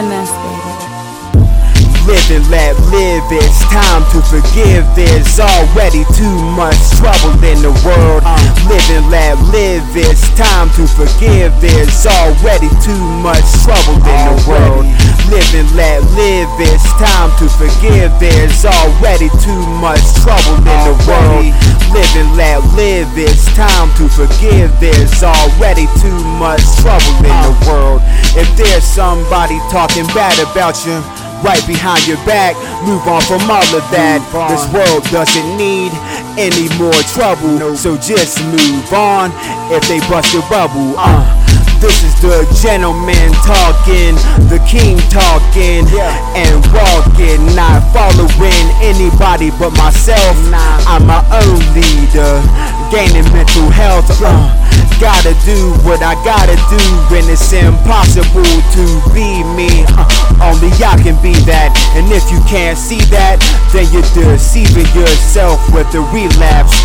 Finesse, baby. Live and let live, it's time to forgive. There's already too much trouble in the world. Live and let live, it's time to forgive. There's already too much trouble in the world. Live and let live, it's time to forgive. There's already too much trouble in the world. Live and let live, it's time to forgive. There's already too much trouble in the world. If there's somebody talking bad about you, right behind your back, move on from all of that. This world doesn't need any more trouble, so just move on if they bust your bubble. This is the gentleman talking, the king talking, and walking, not following anybody but myself. I'm my own leader, gaining mental health. Gotta do what I gotta do, and it's impossible to be me. Only y'all can be that, and if you can't see that, then you're deceiving yourself with the relapse.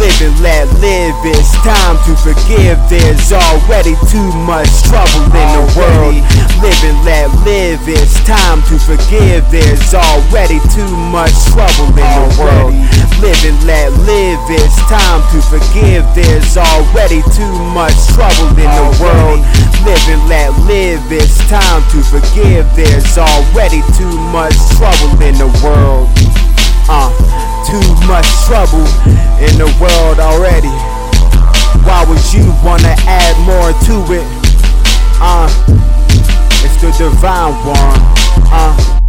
Live and let live, it's time to forgive. There's already too much trouble in the world. Live and let live, it's time to forgive. There's already too much trouble in the world. Live and let live, it's time to forgive. There's already too much trouble in the world. Live and let live, it's time to forgive. There's already too much trouble in the world. Too much trouble in the world already. Why would you wanna add more to it? It's the Divine One.